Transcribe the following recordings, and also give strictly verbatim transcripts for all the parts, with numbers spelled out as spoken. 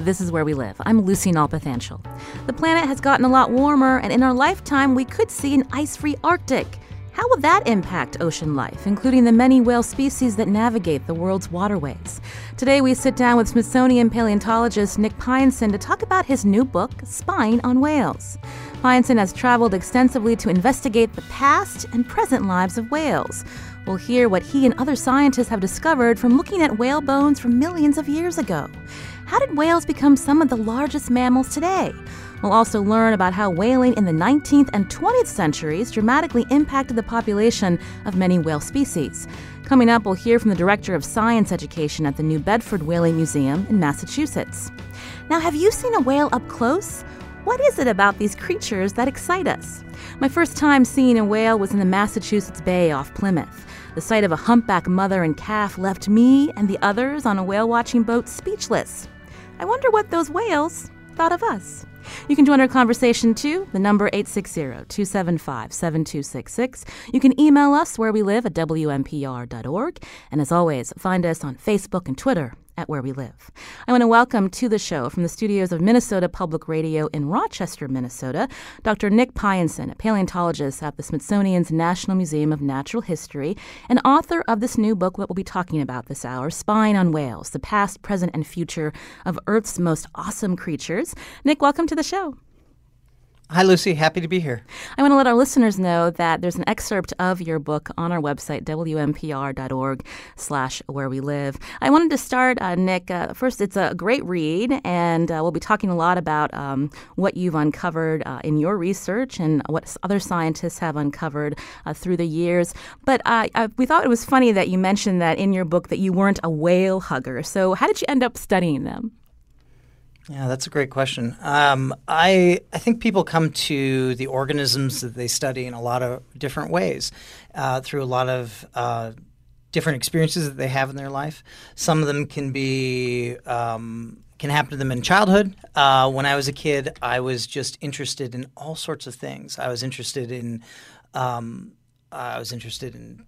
This is Where We Live. I'm Lucy Nalpathanchel. The planet has gotten a lot warmer, and in our lifetime, we could see an ice-free Arctic. How will that impact ocean life, including the many whale species that navigate the world's waterways? Today, we sit down with Smithsonian paleontologist Nick Pyenson to talk about his new book, Spying on Whales. Pyenson has traveled extensively to investigate the past and present lives of whales. We'll hear what he and other scientists have discovered from looking at whale bones from millions of years ago. How did whales become some of the largest mammals today? We'll also learn about how whaling in the nineteenth and twentieth centuries dramatically impacted the population of many whale species. Coming up, we'll hear from the director of science education at the New Bedford Whaling Museum in Massachusetts. Now, have you seen a whale up close? What is it about these creatures that excite us? My first time seeing a whale was in the Massachusetts Bay off Plymouth. The sight of a humpback mother and calf left me and the others on a whale-watching boat speechless. I wonder what those whales thought of us. You can join our conversation, too. The number eight six zero, two seven five, seven two six six. You can email us where we live at W M P R dot org. And as always, find us on Facebook and Twitter at Where We Live. I want to welcome to the show from the studios of Minnesota Public Radio in Rochester, Minnesota, Doctor Nick Pyenson, a paleontologist at the Smithsonian's National Museum of Natural History and author of this new book that we'll be talking about this hour, Spying on Whales, the Past, Present, and Future of Earth's Most Awesome Creatures. Nick, welcome to the show. Hi, Lucy. Happy to be here. I want to let our listeners know that there's an excerpt of your book on our website, W M P R dot org slash where we live. I wanted to start, uh, Nick. Uh, first, it's a great read, and uh, we'll be talking a lot about um, what you've uncovered uh, in your research and what other scientists have uncovered uh, through the years. But uh, I, we thought it was funny that you mentioned that in your book that you weren't a whale hugger. So how did you end up studying them? Yeah, that's a great question. Um, I I think people come to the organisms that they study in a lot of different ways, uh, through a lot of uh, different experiences that they have in their life. Some of them can be um, can happen to them in childhood. Uh, when I was a kid, I was just interested in all sorts of things. I was interested in um, I was interested in.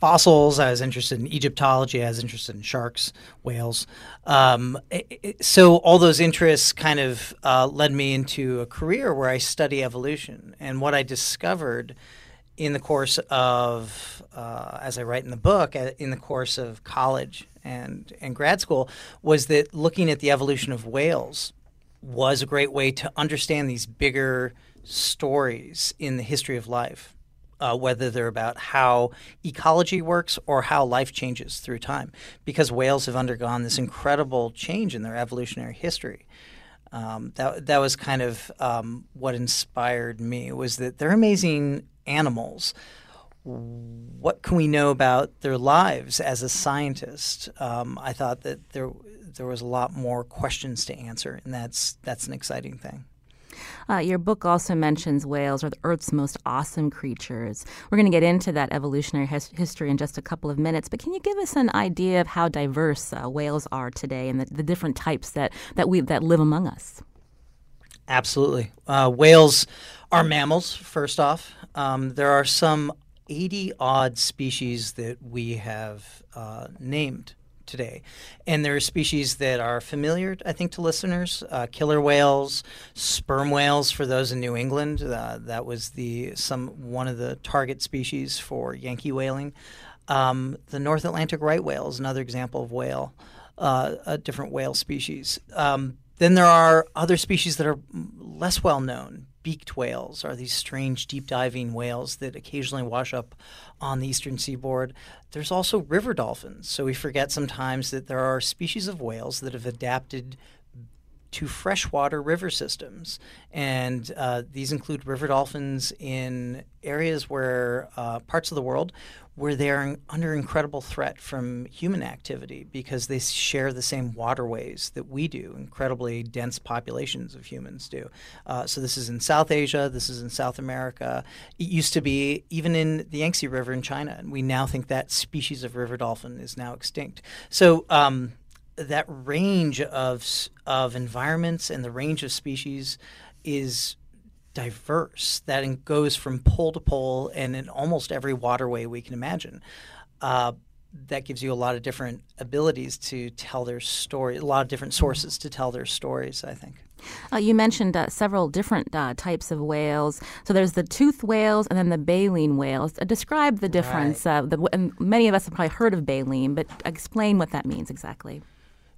fossils. I was interested in Egyptology. I was interested in sharks, whales. Um, it, it, so all those interests kind of uh, led me into a career where I study evolution. And what I discovered in the course of, uh, as I write in the book, in the course of college and, and grad school, was that looking at the evolution of whales was a great way to understand these bigger stories in the history of life. Uh, whether they're about how ecology works or how life changes through time, because whales have undergone this incredible change in their evolutionary history. Um, that that was kind of um, what inspired me, was that they're amazing animals. What can we know about their lives as a scientist? Um, I thought that there there was a lot more questions to answer, and that's that's an exciting thing. Uh, your book also mentions whales are the Earth's most awesome creatures. We're going to get into that evolutionary his- history in just a couple of minutes, but can you give us an idea of how diverse uh, whales are today and the, the different types that, that, we, that live among us? Absolutely. Uh, whales are mammals, first off. Um, there are some eighty-odd species that we have uh, named today. And there are species that are familiar, I think, to listeners. Uh, killer whales, sperm whales for those in New England. Uh, that was the some one of the target species for Yankee whaling. Um, the North Atlantic right whale is another example of whale, uh, a different whale species. Um, then there are other species that are less well known. Beaked whales are these strange deep-diving whales that occasionally wash up on the eastern seaboard. There's also river dolphins. So we forget sometimes that there are species of whales that have adapted to freshwater river systems. And uh, these include river dolphins in areas where uh, parts of the world where they are under incredible threat from human activity because they share the same waterways that we do, incredibly dense populations of humans do. Uh, so this is in South Asia, this is in South America. It used to be even in the Yangtze River in China, and we now think that species of river dolphin is now extinct. So um, that range of, of environments and the range of species is diverse. That goes from pole to pole and in almost every waterway we can imagine. Uh, that gives you a lot of different abilities to tell their story, a lot of different sources to tell their stories, I think. Uh, you mentioned uh, several different uh, types of whales. So there's the toothed whales and then the baleen whales. Uh, describe the difference. Right. Uh, the, and many of us have probably heard of baleen, but explain what that means exactly.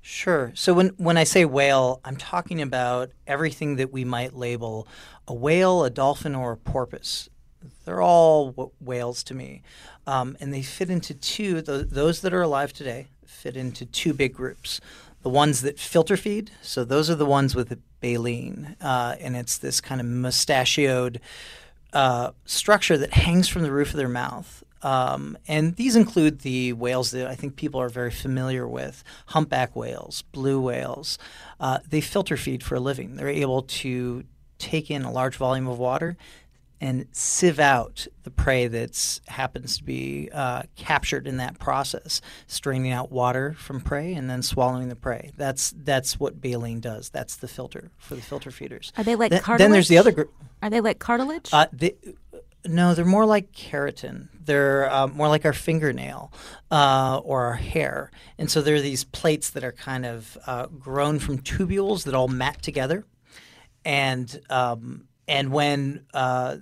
Sure. So when, when I say whale, I'm talking about everything that we might label a whale, a dolphin, or a porpoise. They're all wh- whales to me. Um, and they fit into two, th- those that are alive today fit into two big groups. The ones that filter feed, so those are the ones with the baleen. Uh, and it's this kind of mustachioed uh, structure that hangs from the roof of their mouth. Um, and these include the whales that I think people are very familiar with, humpback whales, blue whales. Uh, they filter feed for a living. They're able to take in a large volume of water and sieve out the prey that happens to be uh, captured in that process, straining out water from prey and then swallowing the prey. That's that's what baleen does. That's the filter for the filter feeders. Are they like Th- cartilage? Then there's the other group. Are they like cartilage? Uh, they, No, they're more like keratin. They're uh, more like our fingernail uh, or our hair. And so there are these plates that are kind of uh, grown from tubules that all map together. And um, and when uh,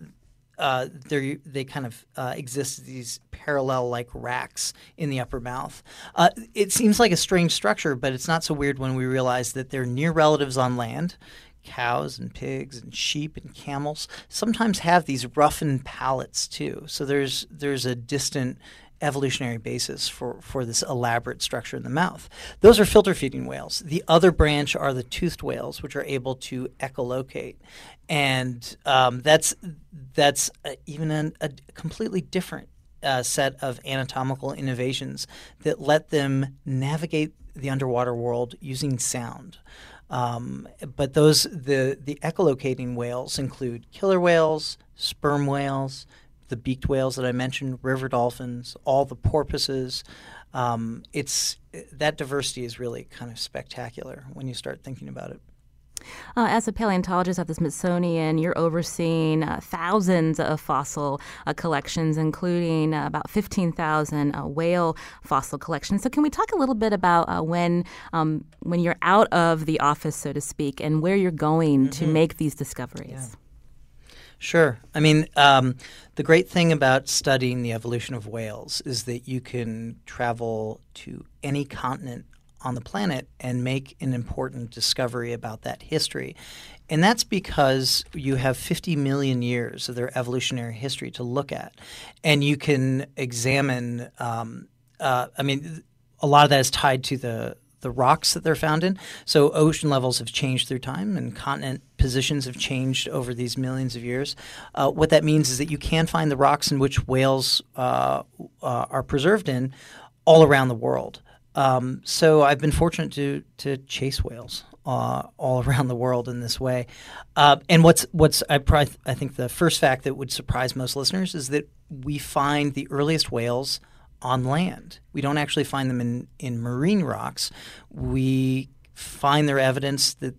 uh, they they kind of uh, exist as these parallel like racks in the upper mouth. Uh, it seems like a strange structure, but it's not so weird when we realize that they're near relatives on land. Cows and pigs and sheep and camels sometimes have these roughened palates too. So there's there's a distant evolutionary basis for, for this elaborate structure in the mouth. Those are filter feeding whales. The other branch are the toothed whales, which are able to echolocate. And um, that's, that's a, even an, a completely different uh, set of anatomical innovations that let them navigate the underwater world using sound. Um, but those the, the echolocating whales include killer whales, sperm whales, the beaked whales that I mentioned, river dolphins, all the porpoises. Um, it's that diversity is really kind of spectacular when you start thinking about it. Uh, as a paleontologist at the Smithsonian, you're overseeing uh, thousands of fossil uh, collections, including uh, about fifteen thousand uh, whale fossil collections. So can we talk a little bit about uh, when um, when you're out of the office, so to speak, and where you're going mm-hmm. to make these discoveries? Yeah. Sure. I mean, um, the great thing about studying the evolution of whales is that you can travel to any continent on the planet and make an important discovery about that history. And that's because you have fifty million years of their evolutionary history to look at. And you can examine um, – uh, I mean, a lot of that is tied to the the rocks that they're found in. So ocean levels have changed through time and continent positions have changed over these millions of years. Uh, what that means is that you can find the rocks in which whales uh, uh, are preserved in all around the world. Um, so I've been fortunate to to chase whales uh, all around the world in this way. Uh, and what's what's I probably I think the first fact that would surprise most listeners is that we find the earliest whales on land. We don't actually find them in, in marine rocks. We find their evidence that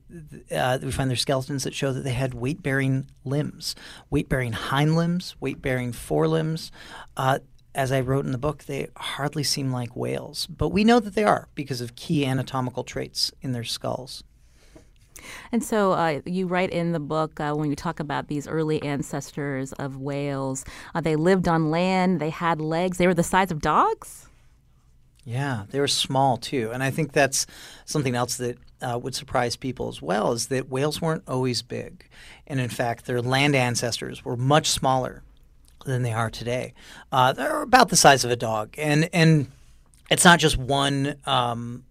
uh, we find their skeletons that show that they had weight-bearing limbs, weight-bearing hind limbs, weight-bearing forelimbs. Uh, As I wrote in the book, they hardly seem like whales, but we know that they are because of key anatomical traits in their skulls. And so uh, you write in the book uh, when you talk about these early ancestors of whales, uh, they lived on land, they had legs, they were the size of dogs? Yeah, they were small too. And I think that's something else that uh, would surprise people as well is that whales weren't always big. And in fact, their land ancestors were much smaller than they are today. Uh, they're about the size of a dog. And and it's not just one um,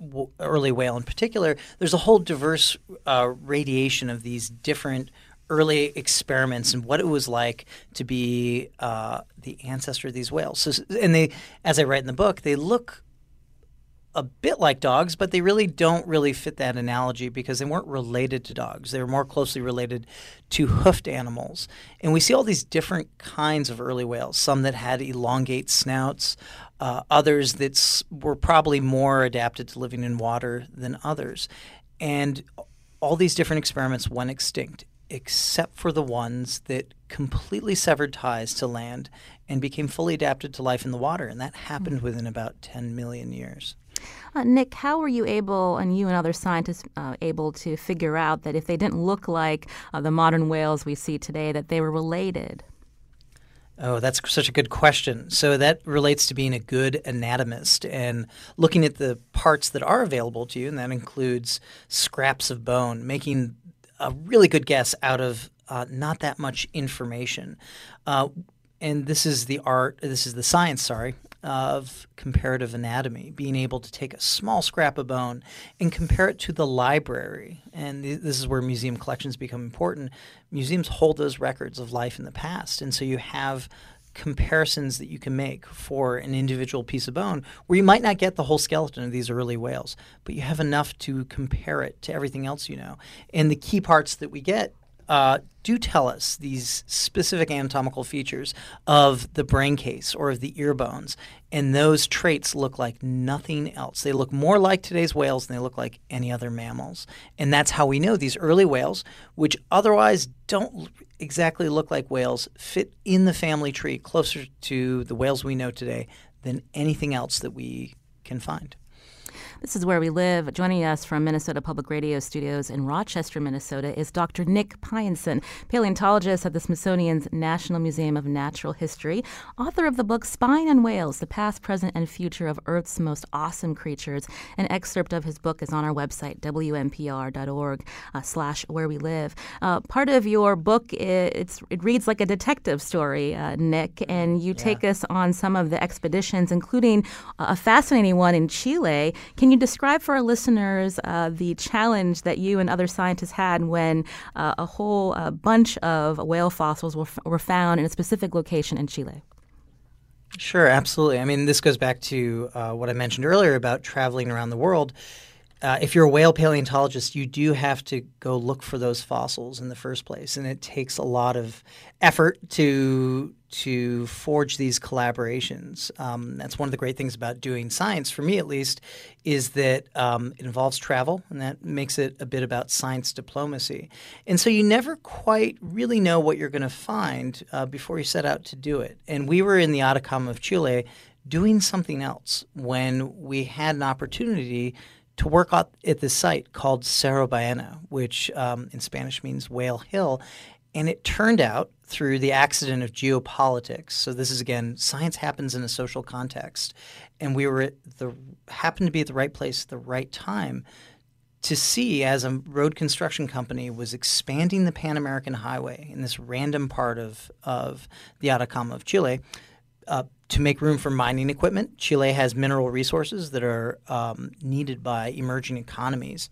w- early whale in particular, there's a whole diverse uh, radiation of these different early experiments and what it was like to be uh, the ancestor of these whales. So, and they, as I write in the book, they look a bit like dogs, but they really don't really fit that analogy because they weren't related to dogs. They were more closely related to hoofed animals. And we see all these different kinds of early whales, some that had elongate snouts, uh, others that were probably more adapted to living in water than others. And all these different experiments went extinct, except for the ones that completely severed ties to land and became fully adapted to life in the water. And that happened mm-hmm. within about ten million years. Uh, Nick, how were you able, and you and other scientists uh, able to figure out that if they didn't look like uh, the modern whales we see today, that they were related? Oh, that's such a good question. So that relates to being a good anatomist and looking at the parts that are available to you, and that includes scraps of bone, making a really good guess out of uh, not that much information. Uh, and this is the art – this is the science, sorry – of comparative anatomy, being able to take a small scrap of bone and compare it to the library. And th- this is where museum collections become important. Museums hold those records of life in the past, and so you have comparisons that you can make for an individual piece of bone where you might not get the whole skeleton of these early whales, but you have enough to compare it to everything else you know. And the key parts that we get Uh, do tell us these specific anatomical features of the brain case or of the ear bones. And those traits look like nothing else. They look more like today's whales than they look like any other mammals. And that's how we know these early whales, which otherwise don't exactly look like whales, fit in the family tree closer to the whales we know today than anything else that we can find. This is Where We Live. Joining us from Minnesota Public Radio Studios in Rochester, Minnesota, is Doctor Nick Pyenson, paleontologist at the Smithsonian's National Museum of Natural History, author of the book Spying on Whales, The Past, Present, and Future of Earth's Most Awesome Creatures. An excerpt of his book is on our website, W M P R dot org uh, slash Where We Live. Uh, part of your book, it's, it reads like a detective story, uh, Nick, and you yeah. take us on some of the expeditions, including a fascinating one in Chile. Can you Can you describe for our listeners uh, the challenge that you and other scientists had when uh, a whole uh, bunch of whale fossils were, f- were found in a specific location in Chile? Sure, absolutely. I mean, this goes back to uh, what I mentioned earlier about traveling around the world. Uh, if you're a whale paleontologist, you do have to go look for those fossils in the first place, and it takes a lot of effort to to forge these collaborations. Um, that's one of the great things about doing science, for me at least, is that um, it involves travel, and that makes it a bit about science diplomacy. And so you never quite really know what you're going to find uh, before you set out to do it. And we were in the Atacama of Chile doing something else when we had an opportunity to work at this site called Cerro Baena, which um, in Spanish means whale hill. And it turned out, through the accident of geopolitics, so this is, again, science happens in a social context, and we were at the happened to be at the right place at the right time to see as a road construction company was expanding the Pan-American Highway in this random part of, of the Atacama of Chile uh, to make room for mining equipment. Chile has mineral resources that are um, needed by emerging economies.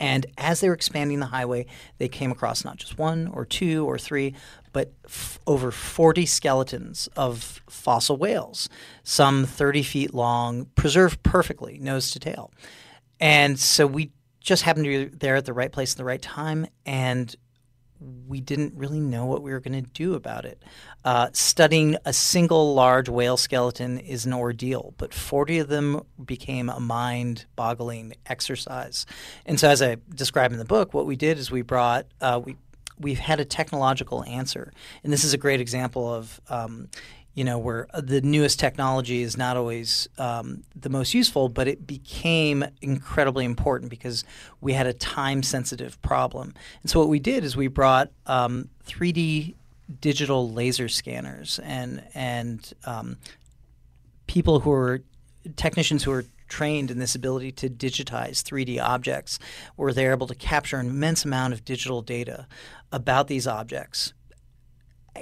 And as they were expanding the highway, they came across not just one or two or three, but f- over forty skeletons of fossil whales, some thirty feet long, preserved perfectly, nose to tail. And so we just happened to be there at the right place at the right time, and we didn't really know what we were going to do about it. Uh, studying a single large whale skeleton is an ordeal, but forty of them became a mind-boggling exercise. And so as I describe in the book, what we did is we brought uh, – we, we've had a technological answer. And this is a great example of um, – you know, where the newest technology is not always um, the most useful, but it became incredibly important because we had a time-sensitive problem. And so what we did is we brought um, three D digital laser scanners and and um, people who are technicians who are trained in this ability to digitize three D objects, where they're able to capture an immense amount of digital data about these objects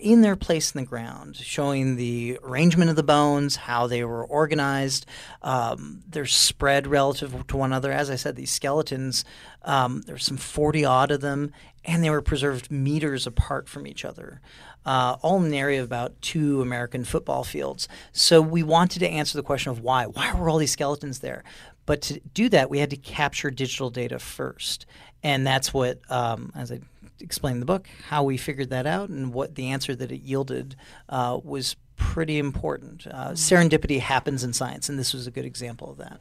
in their place in the ground, showing the arrangement of the bones, how they were organized, um, their spread relative to one another. As I said, these skeletons, um, there's some forty-odd of them, and they were preserved meters apart from each other, uh, all in an area of about two American football fields. So we wanted to answer the question of why. Why were all these skeletons there? But to do that, we had to capture digital data first, and that's what, um, as I explain the book, how we figured that out and what the answer that it yielded uh, was pretty important. Uh, serendipity happens in science, and this was a good example of that.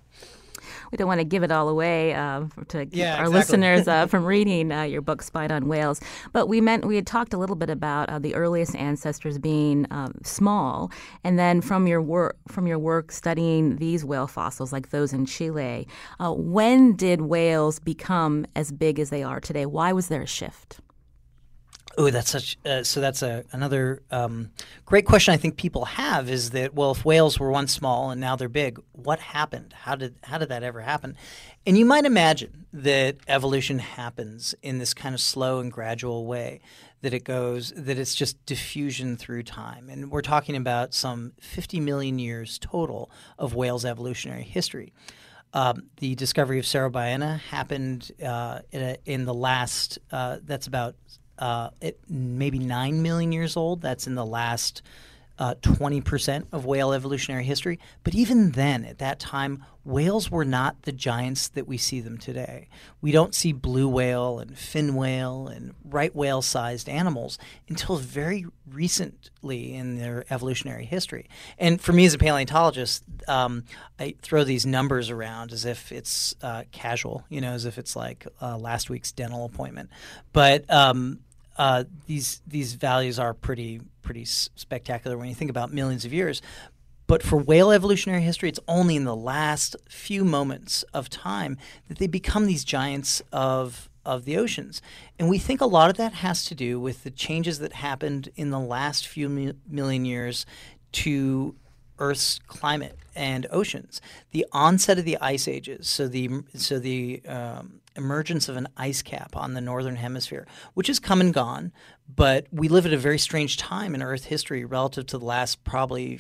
We don't want to give it all away uh, to keep yeah, our exactly. listeners uh, from reading uh, your book, Spying on Whales. But we meant we had talked a little bit about uh, the earliest ancestors being um, small, and then from your work from your work studying these whale fossils, like those in Chile, uh, when did whales become as big as they are today? Why was there a shift? Oh, that's such. Uh, so that's a, another um, great question. I think people have is that, well, if whales were once small and now they're big, what happened? How did how did that ever happen? And you might imagine that evolution happens in this kind of slow and gradual way. That it goes, that it's just diffusion through time, and we're talking about some fifty million years total of whales' evolutionary history. Um, the discovery of Cerro Baena happened uh, in, a, in the last. Uh, that's about. Uh, it, maybe nine million years old. That's in the last uh, twenty percent of whale evolutionary history. But even then, at that time, whales were not the giants that we see them today. We don't see blue whale and fin whale and right whale-sized animals until very recently in their evolutionary history. And for me as a paleontologist, um, I throw these numbers around as if it's uh, casual, you know, as if it's like uh, last week's dental appointment. But um, Uh, these these values are pretty pretty spectacular when you think about millions of years. But for whale evolutionary history, it's only in the last few moments of time that they become these giants of of the oceans. And we think a lot of that has to do with the changes that happened in the last few mi- million years to Earth's climate and oceans. The onset of the ice ages, so the so the um, emergence of an ice cap on the northern hemisphere, which has come and gone, but we live at a very strange time in Earth history relative to the last probably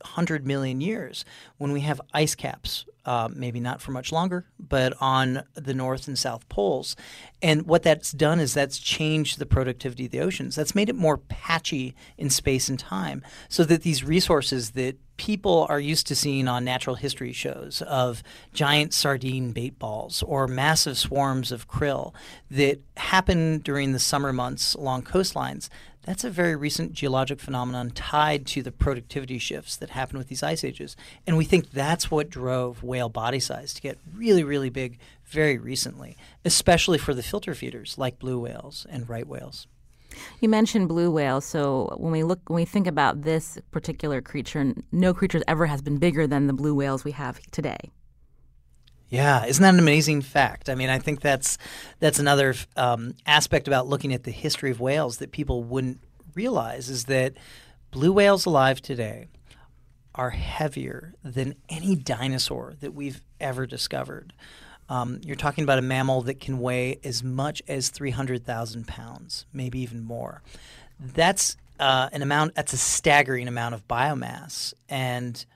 one hundred million years when we have ice caps, uh, maybe not for much longer, but on the north and south poles. And what that's done is that's changed the productivity of the oceans. That's made it more patchy in space and time so that these resources that people are used to seeing on natural history shows of giant sardine bait balls or massive swarms of krill that happen during the summer months along coastlines, that's a very recent geologic phenomenon tied to the productivity shifts that happen with these ice ages. And we think that's what drove whale body size to get really, really big very recently, especially for the filter feeders like blue whales and right whales. You mentioned blue whales, so when we look, when we think about this particular creature, no creature ever has been bigger than the blue whales we have today. Yeah, isn't that an amazing fact? I mean, I think that's that's another um, aspect about looking at the history of whales that people wouldn't realize is that blue whales alive today are heavier than any dinosaur that we've ever discovered. Um, you're talking about a mammal that can weigh as much as three hundred thousand pounds, maybe even more. That's uh, an amount. That's a staggering amount of biomass, and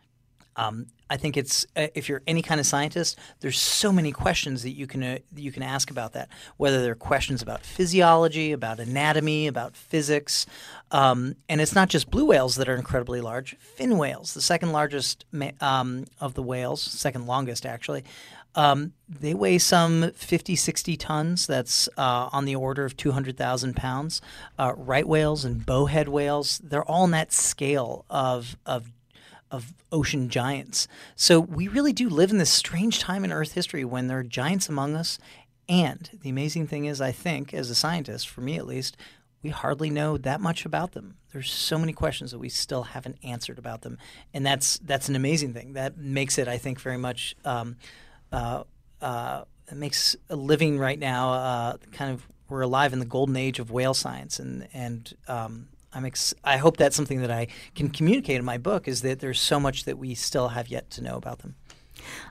um, I think it's uh, if you're any kind of scientist, there's so many questions that you can uh, you can ask about that. Whether they're questions about physiology, about anatomy, about physics, um, and it's not just blue whales that are incredibly large. Fin whales, the second largest ma- um, of the whales, second longest actually. Um, they weigh some fifty, sixty tons. That's uh, on the order of two hundred thousand pounds. Uh, right whales and bowhead whales, they're all in that scale of, of of ocean giants. So we really do live in this strange time in Earth history when there are giants among us. And the amazing thing is, I think, as a scientist, for me at least, we hardly know that much about them. There's so many questions that we still haven't answered about them. And that's, that's an amazing thing. That makes it, I think, very much um, – Uh, uh, it makes a living right now uh, kind of – we're alive in the golden age of whale science, and, and um, I'm ex- I hope that's something that I can communicate in my book is that there's so much that we still have yet to know about them.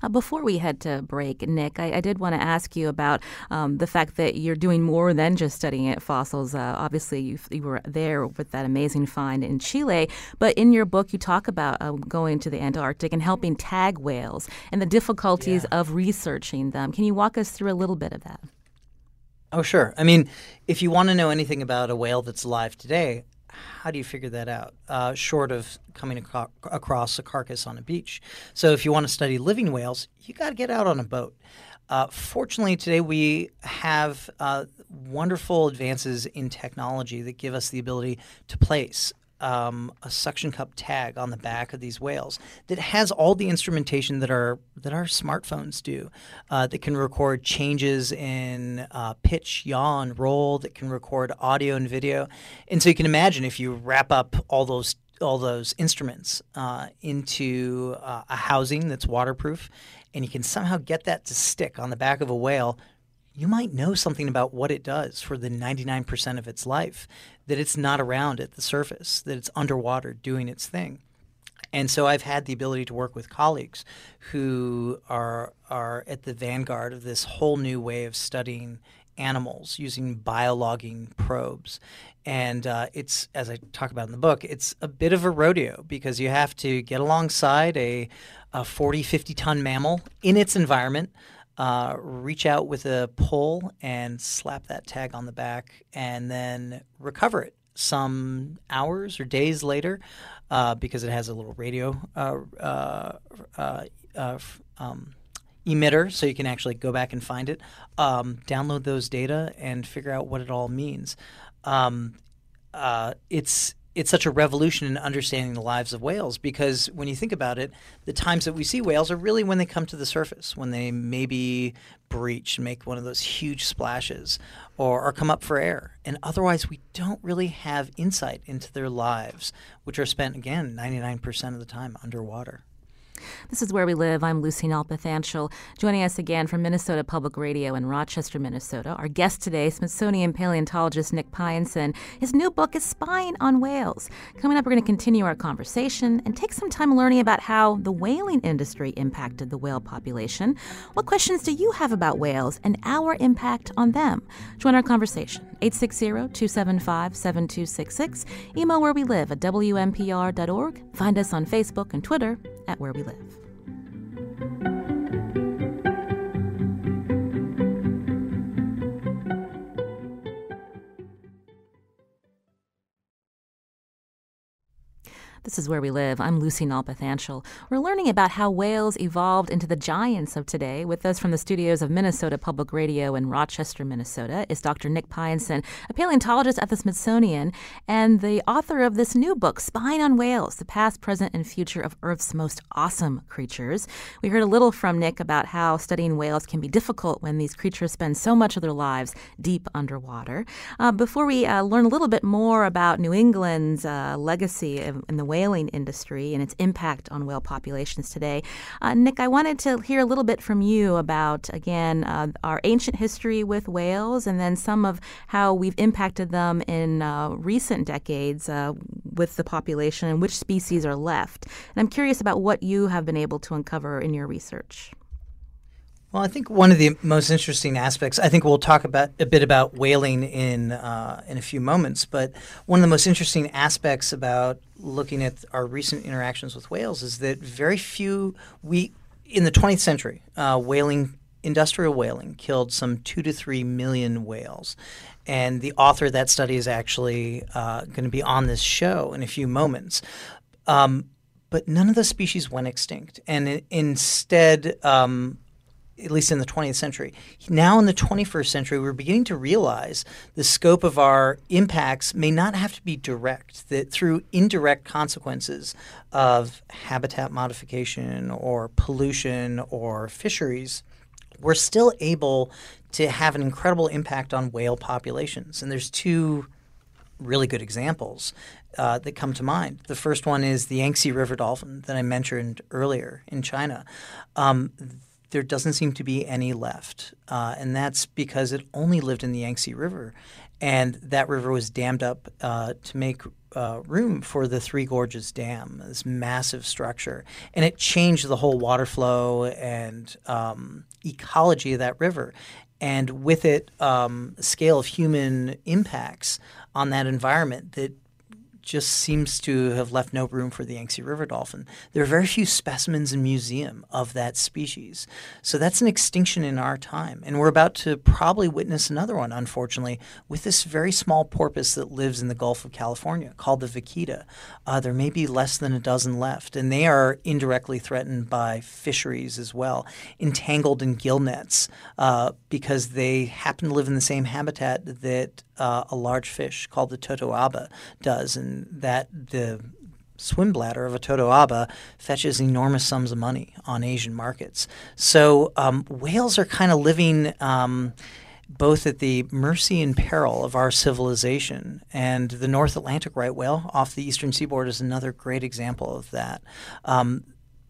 Uh, before we head to break, Nick, I, I did want to ask you about um, the fact that you're doing more than just studying at fossils. Uh, obviously, you, you were there with that amazing find in Chile, but in your book, you talk about uh, going to the Antarctic and helping tag whales and the difficulties yeah. of researching them. Can you walk us through a little bit of that? Oh, sure. I mean, if you want to know anything about a whale that's alive today, how do you figure that out, uh, short of coming ac- across a carcass on a beach? So if you want to study living whales, you got to get out on a boat. Uh, fortunately, today we have uh, wonderful advances in technology that give us the ability to place um, a suction cup tag on the back of these whales that has all the instrumentation that our, that our smartphones do, uh, that can record changes in uh, pitch, yaw, and roll, that can record audio and video. And so you can imagine if you wrap up all those all those instruments uh, into uh, a housing that's waterproof, and you can somehow get that to stick on the back of a whale, you might know something about what it does for the ninety-nine percent of its life, that it's not around at the surface, that it's underwater doing its thing. And so I've had the ability to work with colleagues who are are at the vanguard of this whole new way of studying animals using biologging probes. And uh, it's, as I talk about in the book, it's a bit of a rodeo because you have to get alongside a, a forty, fifty-ton mammal in its environment, Uh, reach out with a pole and slap that tag on the back and then recover it some hours or days later uh, because it has a little radio uh, uh, uh, uh, um, emitter, so you can actually go back and find it, um, download those data and figure out what it all means. Um, uh, it's It's such a revolution in understanding the lives of whales because when you think about it, the times that we see whales are really when they come to the surface, when they maybe breach and make one of those huge splashes or, or come up for air. And otherwise, we don't really have insight into their lives, which are spent, again, ninety-nine percent of the time underwater. This is Where We Live. I'm Lucy Nalpathanchel. Joining us again from Minnesota Public Radio in Rochester, Minnesota, our guest today, Smithsonian paleontologist Nick Pyenson. His new book is Spying on Whales. Coming up, we're going to continue our conversation and take some time learning about how the whaling industry impacted the whale population. What questions do you have about whales and our impact on them? Join our conversation, eight six zero, two seven five, seven two six six. Email Where We Live at W M P R dot org. Find us on Facebook and Twitter at Where We Live. This is Where We Live. I'm Lucy Nalpathanchel. We're learning about how whales evolved into the giants of today. With us from the studios of Minnesota Public Radio in Rochester, Minnesota, is Doctor Nick Pyenson, a paleontologist at the Smithsonian and the author of this new book, Spying on Whales, The Past, Present, and Future of Earth's Most Awesome Creatures. We heard a little from Nick about how studying whales can be difficult when these creatures spend so much of their lives deep underwater. Uh, before we uh, learn a little bit more about New England's uh, legacy in the whaling industry and its impact on whale populations today. Uh, Nick, I wanted to hear a little bit from you about, again, uh, our ancient history with whales and then some of how we've impacted them in uh, recent decades uh, with the population and which species are left. And I'm curious about what you have been able to uncover in your research. Well, I think one of the most interesting aspects, I think we'll talk about a bit about whaling in uh, in a few moments, but one of the most interesting aspects about looking at our recent interactions with whales is that very few, we in the twentieth century, uh, whaling, industrial whaling killed some two to three million whales. And the author of that study is actually uh, going to be on this show in a few moments. Um, but none of the species went extinct. And it, instead, um, at least in the twentieth century. Now in the twenty-first century, we're beginning to realize the scope of our impacts may not have to be direct, that through indirect consequences of habitat modification or pollution or fisheries, we're still able to have an incredible impact on whale populations. And there's two really good examples uh, that come to mind. The first one is the Yangtze River dolphin that I mentioned earlier in China. Um, There doesn't seem to be any left, uh, and that's because it only lived in the Yangtze River, and that river was dammed up uh, to make uh, room for the Three Gorges Dam, this massive structure. And it changed the whole water flow and um, ecology of that river. And with it, um, scale of human impacts on that environment that just seems to have left no room for the Yangtze River dolphin. There are very few specimens in museum of that species. So that's an extinction in our time. And we're about to probably witness another one, unfortunately, with this very small porpoise that lives in the Gulf of California called the Vaquita. Uh, there may be less than a dozen left, and they are indirectly threatened by fisheries as well, entangled in gill nets uh, because they happen to live in the same habitat that Uh, a large fish called the totoaba does, and that the swim bladder of a totoaba fetches enormous sums of money on Asian markets. So um, whales are kind of living um, both at the mercy and peril of our civilization, and the North Atlantic right whale off the eastern seaboard is another great example of that. Um,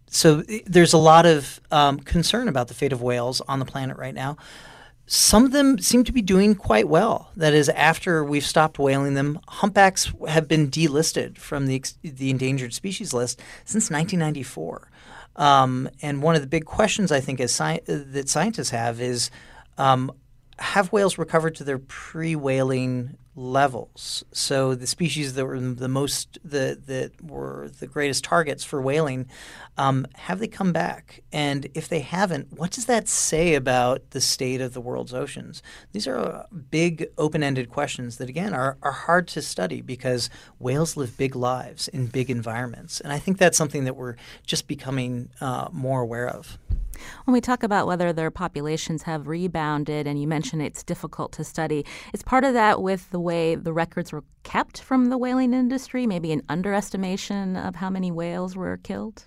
so there's a lot of um, concern about the fate of whales on the planet right now. Some of them seem to be doing quite well. That is, after we've stopped whaling them, humpbacks have been delisted from the the endangered species list since nineteen ninety-four. Um, and one of the big questions I think as sci- that scientists have is, um, have whales recovered to their pre-whaling levels? So the species that were the most the that were the greatest targets for whaling, um, have they come back? And if they haven't, what does that say about the state of the world's oceans? These are big open-ended questions that, again, are, are hard to study because whales live big lives in big environments. And I think that's something that we're just becoming uh, more aware of. When we talk about whether their populations have rebounded, and you mentioned it's difficult to study, is part of that with the way the records were kept from the whaling industry, maybe an underestimation of how many whales were killed?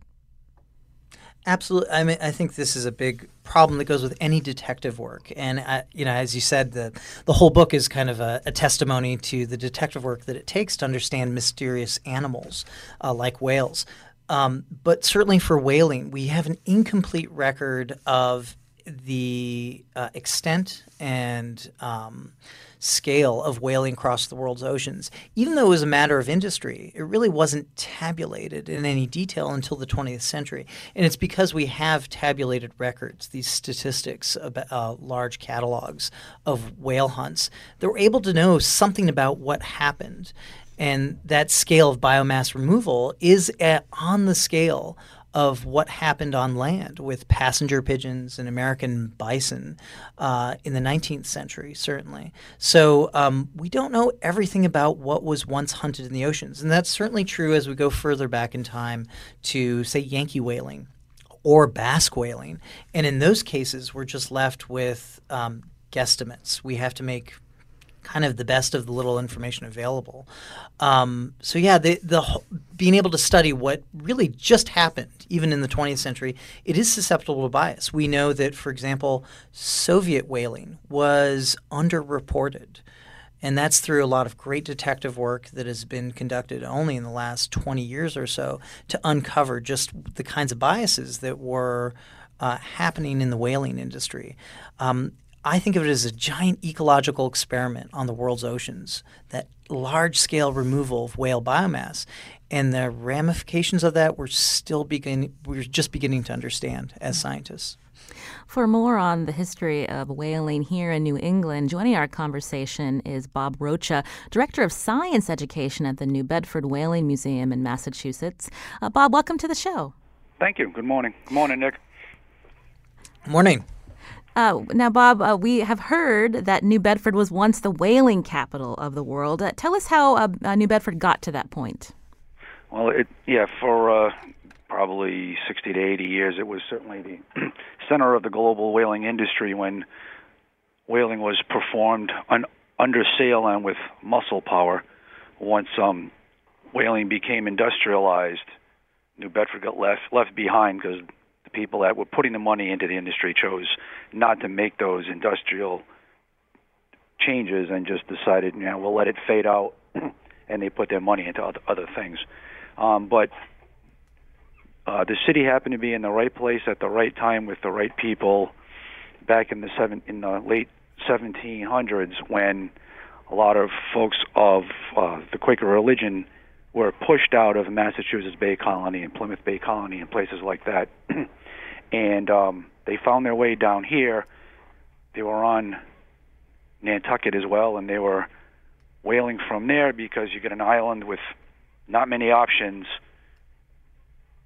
Absolutely. I mean, I think this is a big problem that goes with any detective work. And, I, you know, as you said, the, the whole book is kind of a, a testimony to the detective work that it takes to understand mysterious animals uh, like whales. Um, but certainly for whaling, we have an incomplete record of the uh, extent and um, scale of whaling across the world's oceans. Even though it was a matter of industry, it really wasn't tabulated in any detail until the twentieth century. And it's because we have tabulated records, these statistics, about, uh, large catalogs of whale hunts, that we're able to know something about what happened. And that scale of biomass removal is at, on the scale of what happened on land with passenger pigeons and American bison uh, in the nineteenth century, certainly. So um, we don't know everything about what was once hunted in the oceans. And that's certainly true as we go further back in time to, say, Yankee whaling or Basque whaling. And in those cases, we're just left with um, guesstimates. We have to make kind of the best of the little information available. Um, so yeah, the, the being able to study what really just happened, even in the twentieth century, it is susceptible to bias. We know that, for example, Soviet whaling was underreported. And that's through a lot of great detective work that has been conducted only in the last twenty years or so to uncover just the kinds of biases that were uh, happening in the whaling industry. Um, I think of it as a giant ecological experiment on the world's oceans, that large-scale removal of whale biomass. And the ramifications of that we're still begin- we're just beginning to understand as scientists. For more on the history of whaling here in New England, joining our conversation is Bob Rocha, Director of Science Education at the New Bedford Whaling Museum in Massachusetts. Uh, Bob, welcome to the show. Thank you. Good morning. Good morning, Nick. Morning. Uh, now, Bob, uh, we have heard that New Bedford was once the whaling capital of the world. Uh, tell us how uh, uh, New Bedford got to that point. Well, it, yeah, for uh, probably sixty to eighty years, it was certainly the center of the global whaling industry when whaling was performed un- under sail and with muscle power. Once um, whaling became industrialized, New Bedford got left, left behind because people that were putting the money into the industry chose not to make those industrial changes and just decided, you know, we'll let it fade out, and they put their money into other things. Um, but uh, the city happened to be in the right place at the right time with the right people back in the seven, in the late seventeen hundreds when a lot of folks of uh, the Quaker religion were pushed out of Massachusetts Bay Colony and Plymouth Bay Colony and places like that. And um, they found their way down here. They were on Nantucket as well, and they were whaling from there because you get an island with not many options.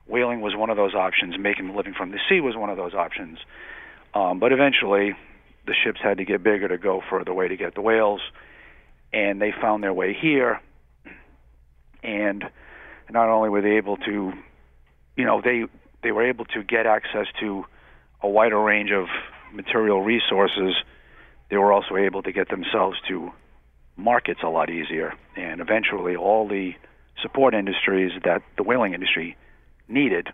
Whaling was one of those options. Making a living from the sea was one of those options. Um, but eventually, the ships had to get bigger to go further away to get the whales, and they found their way here. And not only were they able to, you know, they they were able to get access to a wider range of material resources, they were also able to get themselves to markets a lot easier. And eventually all the support industries that the whaling industry needed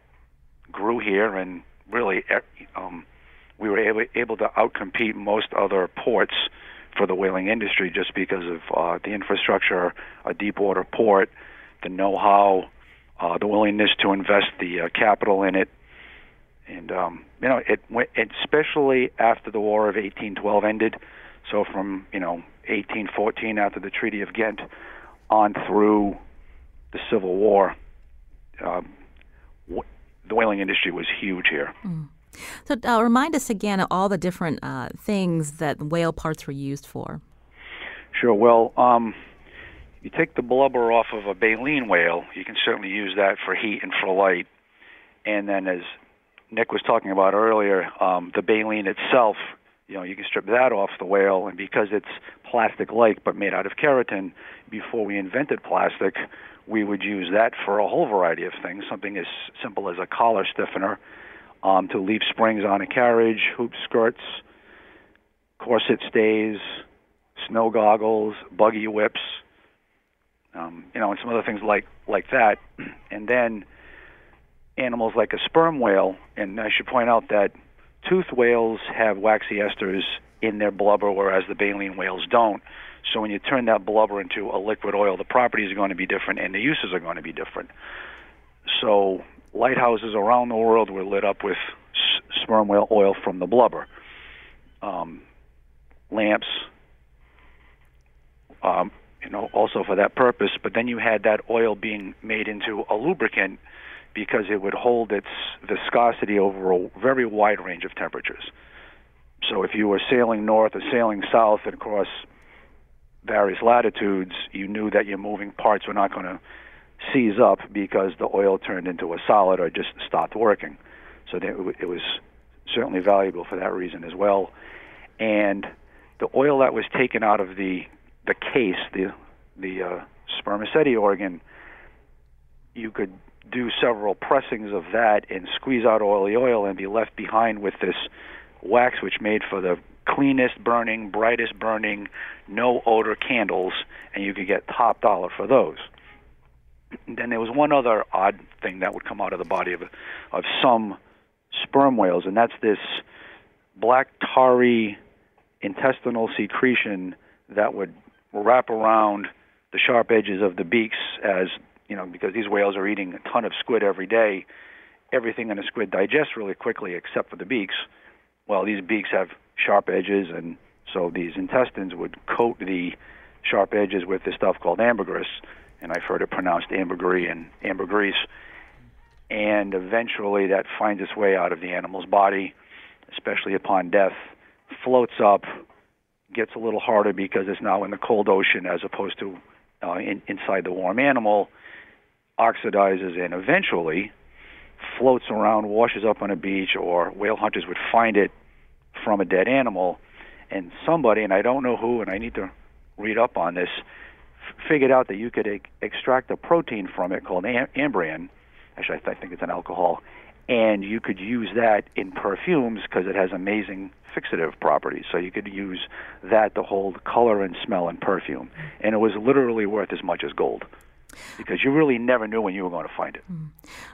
grew here, and really um, we were able, able to outcompete most other ports for the whaling industry just because of uh, the infrastructure, a deep water port, the know-how, uh, the willingness to invest the uh, capital in it. And, um, you know, it went, especially after the War of eighteen twelve ended, so from, you know, eighteen fourteen after the Treaty of Ghent on through the Civil War, um, w- the whaling industry was huge here. Mm. So uh, remind us again of all the different uh, things that whale parts were used for. Sure. Well, um, you take the blubber off of a baleen whale, you can certainly use that for heat and for light. And then as Nick was talking about earlier, um, the baleen itself, you know, you can strip that off the whale, and because it's plastic-like but made out of keratin, before we invented plastic, we would use that for a whole variety of things, something as simple as a collar stiffener, Um, to leaf springs on a carriage, hoop skirts, corset stays, snow goggles, buggy whips, um, you know, and some other things like, like that. And then animals like a sperm whale, and I should point out that toothed whales have waxy esters in their blubber, whereas the baleen whales don't. So when you turn that blubber into a liquid oil, the properties are going to be different and the uses are going to be different. So lighthouses around the world were lit up with s- sperm whale oil from the blubber. Um, lamps, um, you know, also for that purpose. But then you had that oil being made into a lubricant because it would hold its viscosity over a very wide range of temperatures. So if you were sailing north or sailing south and across various latitudes, you knew that your moving parts were not going to seize up because the oil turned into a solid or just stopped working. So it was certainly valuable for that reason as well. And the oil that was taken out of the the case, the the uh, spermaceti organ, you could do several pressings of that and squeeze out oily oil and be left behind with this wax, which made for the cleanest burning, brightest burning, no odor candles, and you could get top dollar for those. And then there was one other odd thing that would come out of the body of of some sperm whales, and that's this black tarry intestinal secretion that would wrap around the sharp edges of the beaks, as you know, because these whales are eating a ton of squid every day. Everything in a squid digests really quickly except for the beaks. Well, these beaks have sharp edges, and so these intestines would coat the sharp edges with this stuff called ambergris. And I've heard it pronounced ambergris and ambergris. And eventually that finds its way out of the animal's body, especially upon death, floats up, gets a little harder because it's now in the cold ocean as opposed to uh, in, inside the warm animal, oxidizes, and eventually floats around, washes up on a beach, or whale hunters would find it from a dead animal. And somebody, and I don't know who, and I need to read up on this, figured out that you could e- extract a protein from it called am- ambrin. Actually, I, th- I think it's an alcohol. And you could use that in perfumes because it has amazing fixative properties. So you could use that to hold color and smell in perfume. And it was literally worth as much as gold, because you really never knew when you were going to find it. Mm.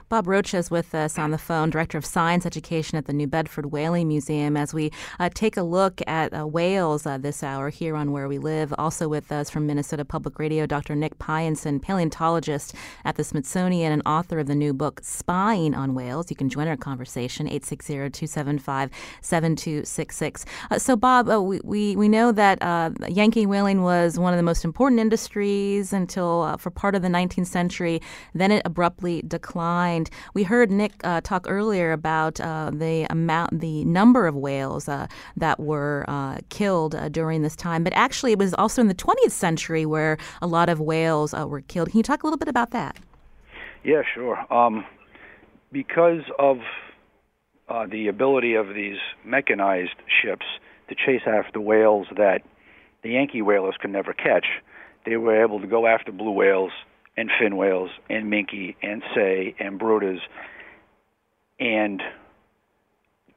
Bob Rocha is with us on the phone, Director of Science Education at the New Bedford Whaling Museum, as we uh, take a look at uh, whales uh, this hour here on Where We Live. Also with us from Minnesota Public Radio, Doctor Nick Pyenson, paleontologist at the Smithsonian and author of the new book, Spying on Whales. You can join our conversation, eight six zero, two seven five, seven two six six. Uh, so, Bob, uh, we, we, we know that uh, Yankee whaling was one of the most important industries until uh, for part of the the nineteenth century. Then it abruptly declined. We heard Nick uh, talk earlier about uh, the amount, the number of whales uh, that were uh, killed uh, during this time. But actually, it was also in the twentieth century where a lot of whales uh, were killed. Can you talk a little bit about that? Yeah, sure. Um, because of uh, the ability of these mechanized ships to chase after whales that the Yankee whalers could never catch, they were able to go after blue whales and fin whales and minke and sei and brooders and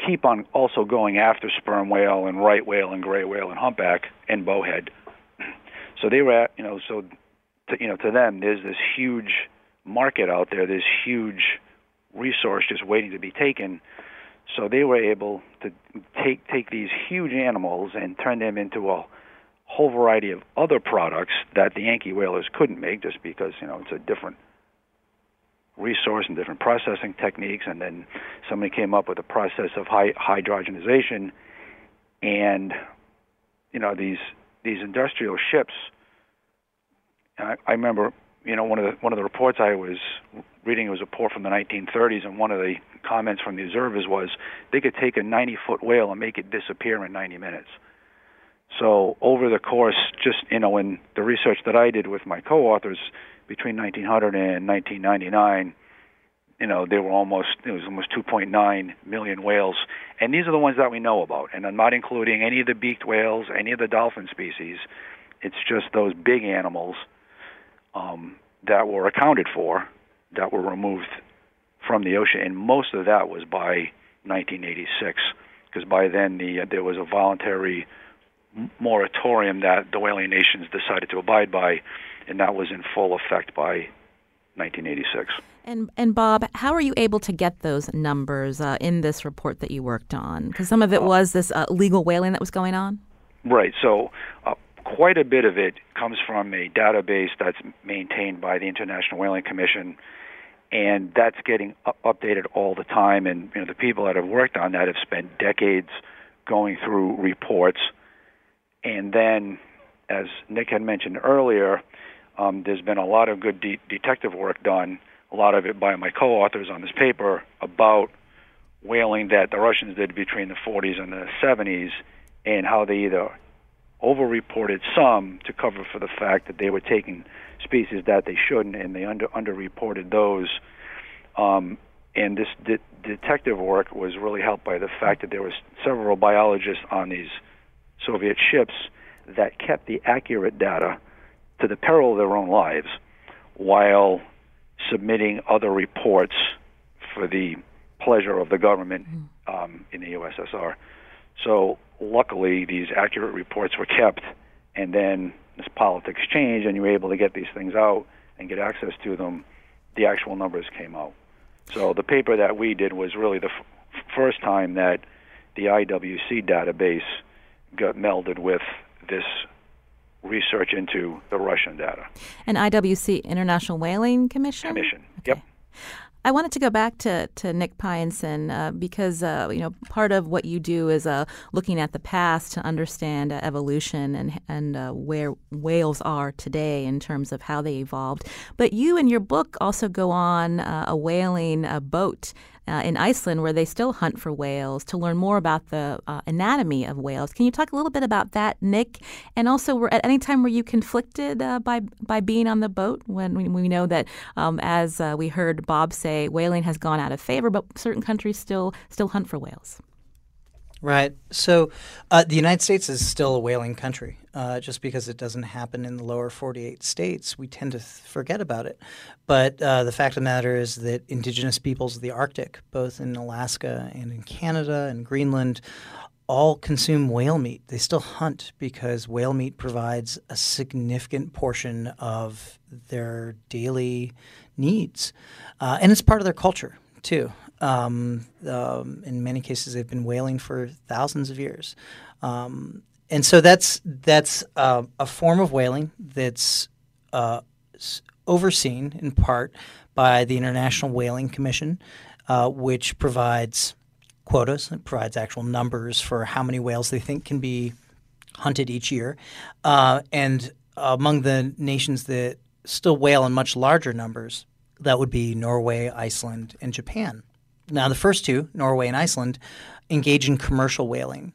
keep on also going after sperm whale and right whale and gray whale and humpback and bowhead. So they were, you know, so to, you know, to them, there's this huge market out there, this huge resource just waiting to be taken. So they were able to take take these huge animals and turn them into a whole variety of other products that the Yankee whalers couldn't make, just because, you know, it's a different resource and different processing techniques. And then somebody came up with a process of high, hydrogenization, and, you know, these these industrial ships. I, I remember, you know, one of the one of the reports I was reading was a report from the nineteen thirties, and one of the comments from the observers was they could take a ninety-foot whale and make it disappear in ninety minutes. So over the course, just, you know, in the research that I did with my co-authors between nineteen hundred and nineteen ninety-nine, you know, they were almost, it was almost two point nine million whales. And these are the ones that we know about. And I'm not including any of the beaked whales, any of the dolphin species. It's just those big animals um, that were accounted for, that were removed from the ocean. And most of that was by nineteen eighty-six, because by then the uh, there was a voluntary moratorium that the whaling nations decided to abide by, and that was in full effect by nineteen eighty-six. And and Bob, how are you able to get those numbers uh, in this report that you worked on? Because some of it was this uh, illegal whaling that was going on? Right. So uh, quite a bit of it comes from a database that's maintained by the International Whaling Commission, and that's getting up- updated all the time. And, you know, the people that have worked on that have spent decades going through reports. And then, as Nick had mentioned earlier, um, there's been a lot of good de- detective work done, a lot of it by my co-authors on this paper, about whaling that the Russians did between the forties and the seventies, and how they either overreported some to cover for the fact that they were taking species that they shouldn't, and they under underreported those. Um, and this de- detective work was really helped by the fact that there were several biologists on these Soviet ships that kept the accurate data to the peril of their own lives while submitting other reports for the pleasure of the government um, in the U S S R. So luckily, these accurate reports were kept, and then this politics changed, and you were able to get these things out and get access to them. The actual numbers came out. So the paper that we did was really the f- first time that the I W C database got melded with this research into the Russian data. And I W C, International Whaling Commission? Commission, okay. Yep. I wanted to go back to, to Nick Pyenson uh, because, uh, you know, part of what you do is uh, looking at the past to understand uh, evolution and and uh, where whales are today in terms of how they evolved. But you and your book also go on uh, a whaling uh, boat Uh, in Iceland, where they still hunt for whales, to learn more about the uh, anatomy of whales. Can you talk a little bit about that, Nick? And also, were, at any time were you conflicted uh, by by being on the boat? When we, we know that, um, as uh, we heard Bob say, whaling has gone out of favor, but certain countries still still hunt for whales. Right. So, uh, the United States is still a whaling country. Uh, just because it doesn't happen in the lower forty-eight states, we tend to th- forget about it. But uh, the fact of the matter is that indigenous peoples of the Arctic, both in Alaska and in Canada and Greenland, all consume whale meat. They still hunt because whale meat provides a significant portion of their daily needs. Uh, and it's part of their culture, too. Um, um, in many cases, they've been whaling for thousands of years. Um And so that's that's uh, a form of whaling that's uh, overseen in part by the International Whaling Commission, uh, which provides quotas. It provides actual numbers for how many whales they think can be hunted each year. Uh, and among the nations that still whale in much larger numbers. That would be Norway, Iceland, and Japan. Now, the first two, Norway and Iceland, engage in commercial whaling.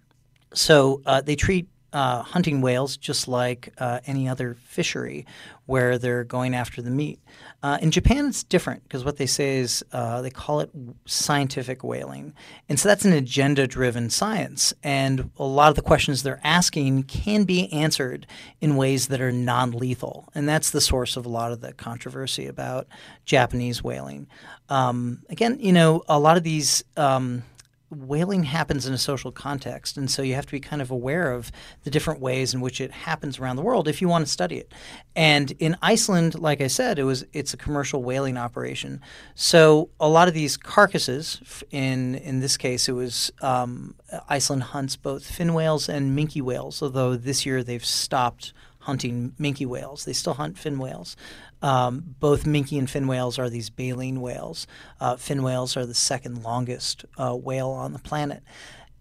So uh, they treat uh, hunting whales just like uh, any other fishery where they're going after the meat. Uh, in Japan, it's different because what they say is uh, they call it scientific whaling. And so that's an agenda-driven science. And a lot of the questions they're asking can be answered in ways that are non-lethal. And that's the source of a lot of the controversy about Japanese whaling. Um, again, you know, a lot of these um, – whaling happens in a social context, and so you have to be kind of aware of the different ways in which it happens around the world if you want to study it. And in Iceland, like I said, it was it's a commercial whaling operation. So a lot of these carcasses, in in this case, it was um, Iceland hunts both fin whales and minke whales, although this year they've stopped hunting minke whales. They still hunt fin whales. Um, both minke and fin whales are these baleen whales. Uh, fin whales are the second longest uh, whale on the planet.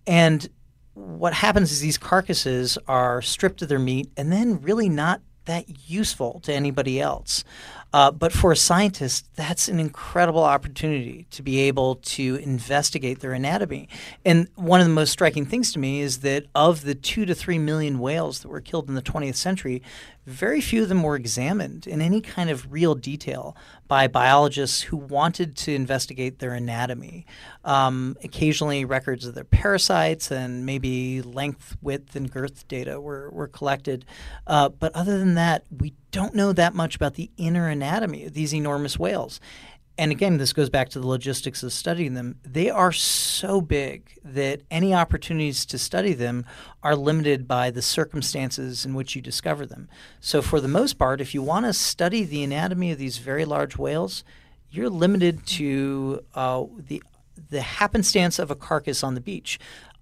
And what happens is these carcasses are stripped of their meat and then really not that useful to anybody else. Uh, but for a scientist, that's an incredible opportunity to be able to investigate their anatomy. And one of the most striking things to me is that of the two to three million whales that were killed in the twentieth century, very few of them were examined in any kind of real detail by biologists who wanted to investigate their anatomy. Um, occasionally records of their parasites and maybe length, width, and girth data were, were collected. Uh, but other than that, we don't know that much about the inner anatomy of these enormous whales. And again, this goes back to the logistics of studying them. They are so big that any opportunities to study them are limited by the circumstances in which you discover them. So for the most part, if you want to study the anatomy of these very large whales, you're limited to uh, the, the happenstance of a carcass on the beach.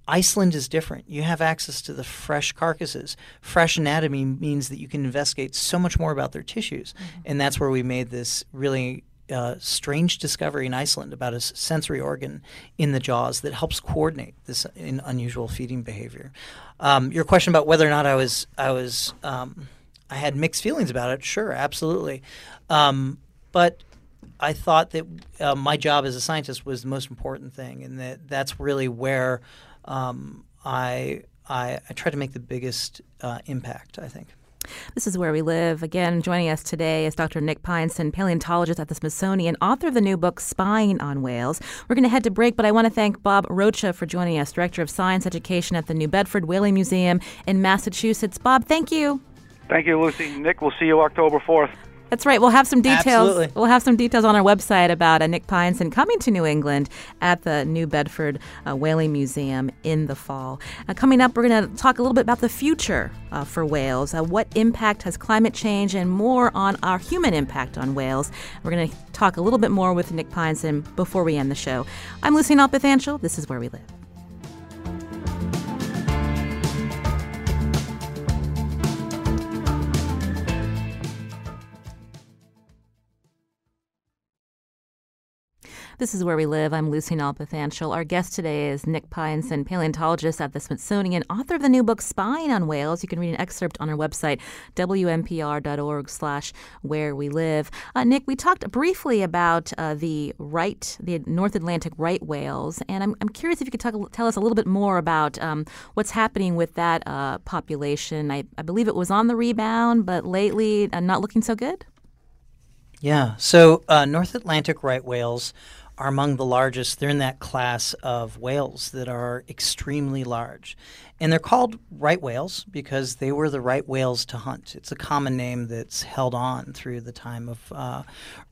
Iceland is different. You have access to the fresh carcasses. Fresh anatomy means that you can investigate so much more about their tissues. Mm-hmm. And that's where we made this really Uh, strange discovery in Iceland about a sensory organ in the jaws that helps coordinate this in unusual feeding behavior. Um, your question about whether or not I was I was um, I had mixed feelings about it. Sure, absolutely, um, but I thought that uh, my job as a scientist was the most important thing, and that that's really where um, I, I I try to make the biggest uh, impact, I think. This is Where We Live. Again, joining us today is Doctor Nick Pyenson, paleontologist at the Smithsonian, author of the new book, Spying on Whales. We're going to head to break, but I want to thank Bob Rocha for joining us, Director of Science Education at the New Bedford Whaling Museum in Massachusetts. Bob, thank you. Thank you, Lucy. Nick, we'll see you October fourth. That's right. We'll have some details. Absolutely. We'll have some details on our website about uh, Nick Pyenson coming to New England at the New Bedford uh, Whaling Museum in the fall. Uh, coming up, we're going to talk a little bit about the future uh, for whales. Uh, what impact has climate change, and more on our human impact on whales. We're going to talk a little bit more with Nick Pyenson before we end the show. I'm Lucy Nalpathanchel. This is Where We Live. This is Where We Live. I'm Lucy Nalpathanchel. Our guest today is Nick Pyenson, paleontologist at the Smithsonian, author of the new book, Spying on Whales. You can read an excerpt on our website, W M P R dot org slash Where We Live. Uh, Nick, we talked briefly about uh, the right, the North Atlantic right whales, and I'm, I'm curious if you could talk, tell us a little bit more about um, what's happening with that uh, population. I, I believe it was on the rebound, but lately uh, not looking so good? Yeah. So uh, North Atlantic right whales are among the largest. They're in that class of whales that are extremely large. And they're called right whales because they were the right whales to hunt. It's a common name that's held on through the time of uh,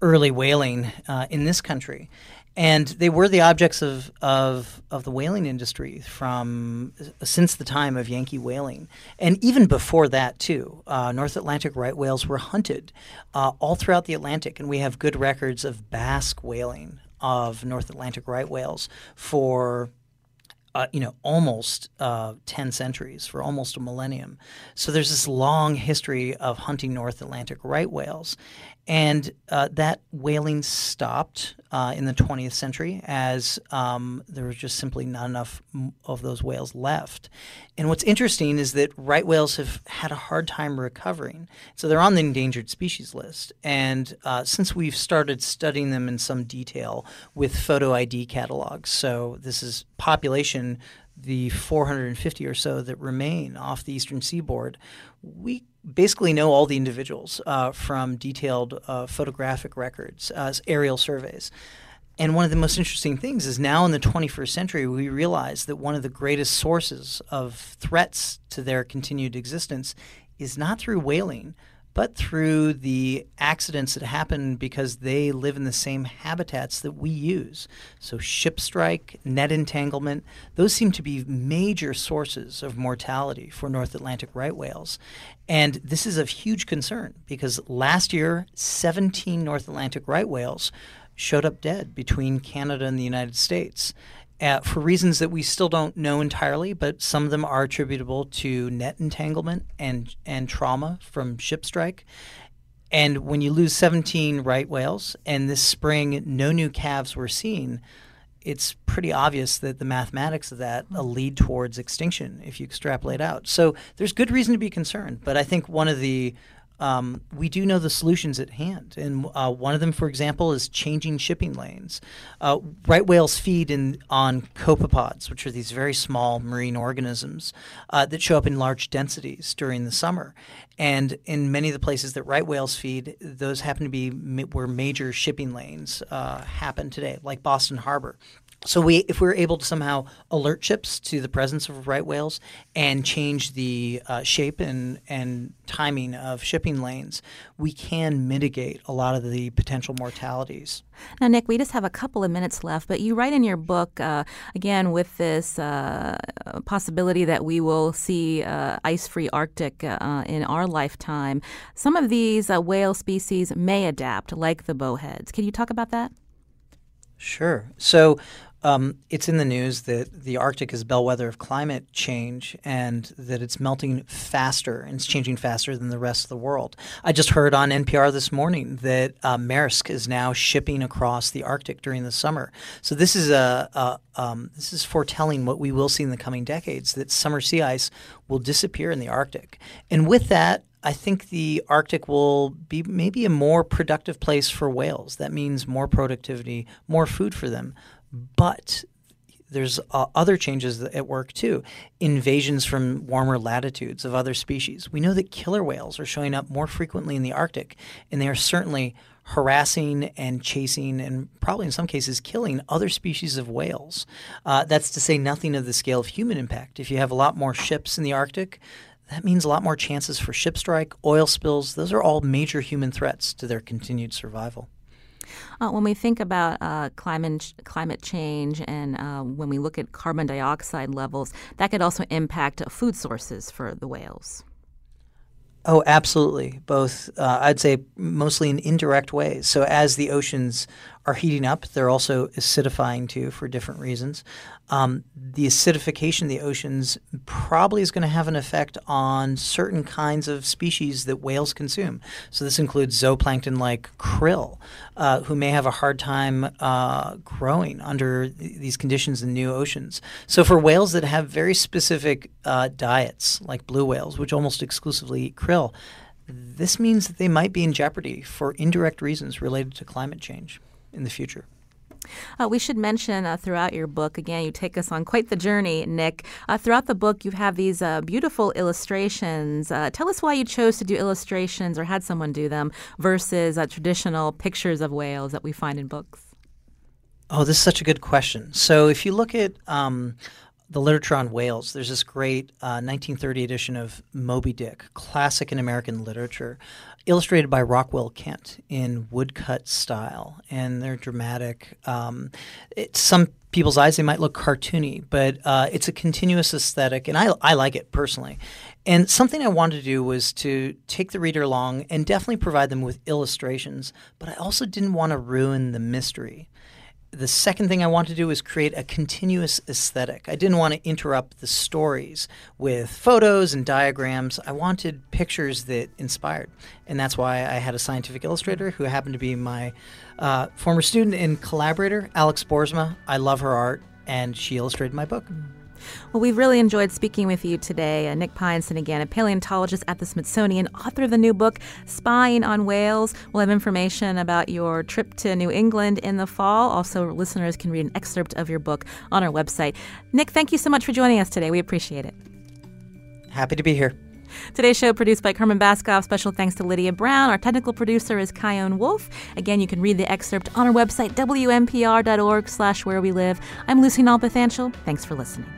early whaling uh, in this country. And they were the objects of, of of the whaling industry from since the time of Yankee whaling. And even before that, too, uh, North Atlantic right whales were hunted uh, all throughout the Atlantic. And we have good records of Basque whaling of North Atlantic right whales for uh, you know, almost uh, ten centuries, for almost a millennium. So there's this long history of hunting North Atlantic right whales. And uh, that whaling stopped uh, in the twentieth century as um, there was just simply not enough of those whales left. And what's interesting is that right whales have had a hard time recovering. So they're on the endangered species list. And uh, since we've started studying them in some detail with photo I D catalogs, so this is population, the four hundred fifty or so that remain off the eastern seaboard, we basically know all the individuals uh, from detailed uh, photographic records, uh, aerial surveys. And one of the most interesting things is now in the twenty-first century, we realize that one of the greatest sources of threats to their continued existence is not through whaling, but through the accidents that happen because they live in the same habitats that we use. So ship strike, net entanglement, those seem to be major sources of mortality for North Atlantic right whales. And this is of huge concern because last year, seventeen North Atlantic right whales showed up dead between Canada and the United States. Uh, for reasons that we still don't know entirely, but some of them are attributable to net entanglement and and trauma from ship strike. And when you lose seventeen right whales, and this spring no new calves were seen, it's pretty obvious that the mathematics of that uh, lead towards extinction if you extrapolate out. So there's good reason to be concerned, but I think one of the Um, we do know the solutions at hand, and uh, one of them, for example, is changing shipping lanes. Uh, right whales feed in on copepods, which are these very small marine organisms uh, that show up in large densities during the summer. And in many of the places that right whales feed, those happen to be ma- where major shipping lanes uh, happen today, like Boston Harbor. So we, if we're able to somehow alert ships to the presence of right whales and change the uh, shape and, and timing of shipping lanes, we can mitigate a lot of the potential mortalities. Now, Nick, we just have a couple of minutes left, but you write in your book, uh, again, with this uh, possibility that we will see uh, ice-free Arctic uh, in our lifetime. Some of these uh, whale species may adapt, like the bowheads. Can you talk about that? Sure. So... Um, it's in the news that the Arctic is bellwether of climate change and that it's melting faster and it's changing faster than the rest of the world. I just heard on N P R this morning that uh, Maersk is now shipping across the Arctic during the summer. So this is a, a um, this is foretelling what we will see in the coming decades, that summer sea ice will disappear in the Arctic. And with that, I think the Arctic will be maybe a more productive place for whales. That means more productivity, more food for them. But there's uh, other changes at work too. Invasions from warmer latitudes of other species. We know that killer whales are showing up more frequently in the Arctic, and they are certainly harassing and chasing and probably in some cases killing other species of whales. Uh, that's to say nothing of the scale of human impact. If you have a lot more ships in the Arctic, that means a lot more chances for ship strike, oil spills. Those are all major human threats to their continued survival. Uh, when we think about uh, climate climate change and uh, when we look at carbon dioxide levels, that could also impact food sources for the whales. Oh, absolutely. Both, uh, I'd say, mostly in indirect ways. So as the oceans are heating up, they're also acidifying too for different reasons. Um, the acidification of the oceans probably is going to have an effect on certain kinds of species that whales consume. So this includes zooplankton like krill, uh, who may have a hard time uh, growing under th- these conditions in new oceans. So for whales that have very specific uh, diets, like blue whales, which almost exclusively eat krill, this means that they might be in jeopardy for indirect reasons related to climate change in the future. Uh, we should mention uh, throughout your book, again, you take us on quite the journey, Nick. Uh, throughout the book, you have these uh, beautiful illustrations. Uh, tell us why you chose to do illustrations or had someone do them versus uh, traditional pictures of whales that we find in books. Oh, this is such a good question. So if you look at um, the literature on whales, there's this great uh, nineteen thirty edition of Moby Dick, classic in American literature, illustrated by Rockwell Kent in woodcut style, and they're dramatic. Um, it's some people's eyes, they might look cartoony, but uh, it's a continuous aesthetic, and I, I like it personally. And something I wanted to do was to take the reader along and definitely provide them with illustrations, but I also didn't want to ruin the mystery. the second thing I want to do is create a continuous aesthetic. I didn't want to interrupt the stories with photos and diagrams. I wanted pictures that inspired. And that's why I had a scientific illustrator who happened to be my uh, former student and collaborator, Alex Boersma. I love her art, and she illustrated my book. Well, we've really enjoyed speaking with you today. Uh, Nick Pyenson, again, a paleontologist at the Smithsonian, author of the new book, Spying on Whales. We'll have information about your trip to New England in the fall. Also, listeners can read an excerpt of your book on our website. Nick, thank you so much for joining us today. We appreciate it. Happy to be here. Today's show produced by Carmen Baskoff. Special thanks to Lydia Brown. Our technical producer is Kyone Wolf. Again, you can read the excerpt on our website, W M P R dot org slash where we live. I'm Lucy Nalpathanchel. Thanks for listening.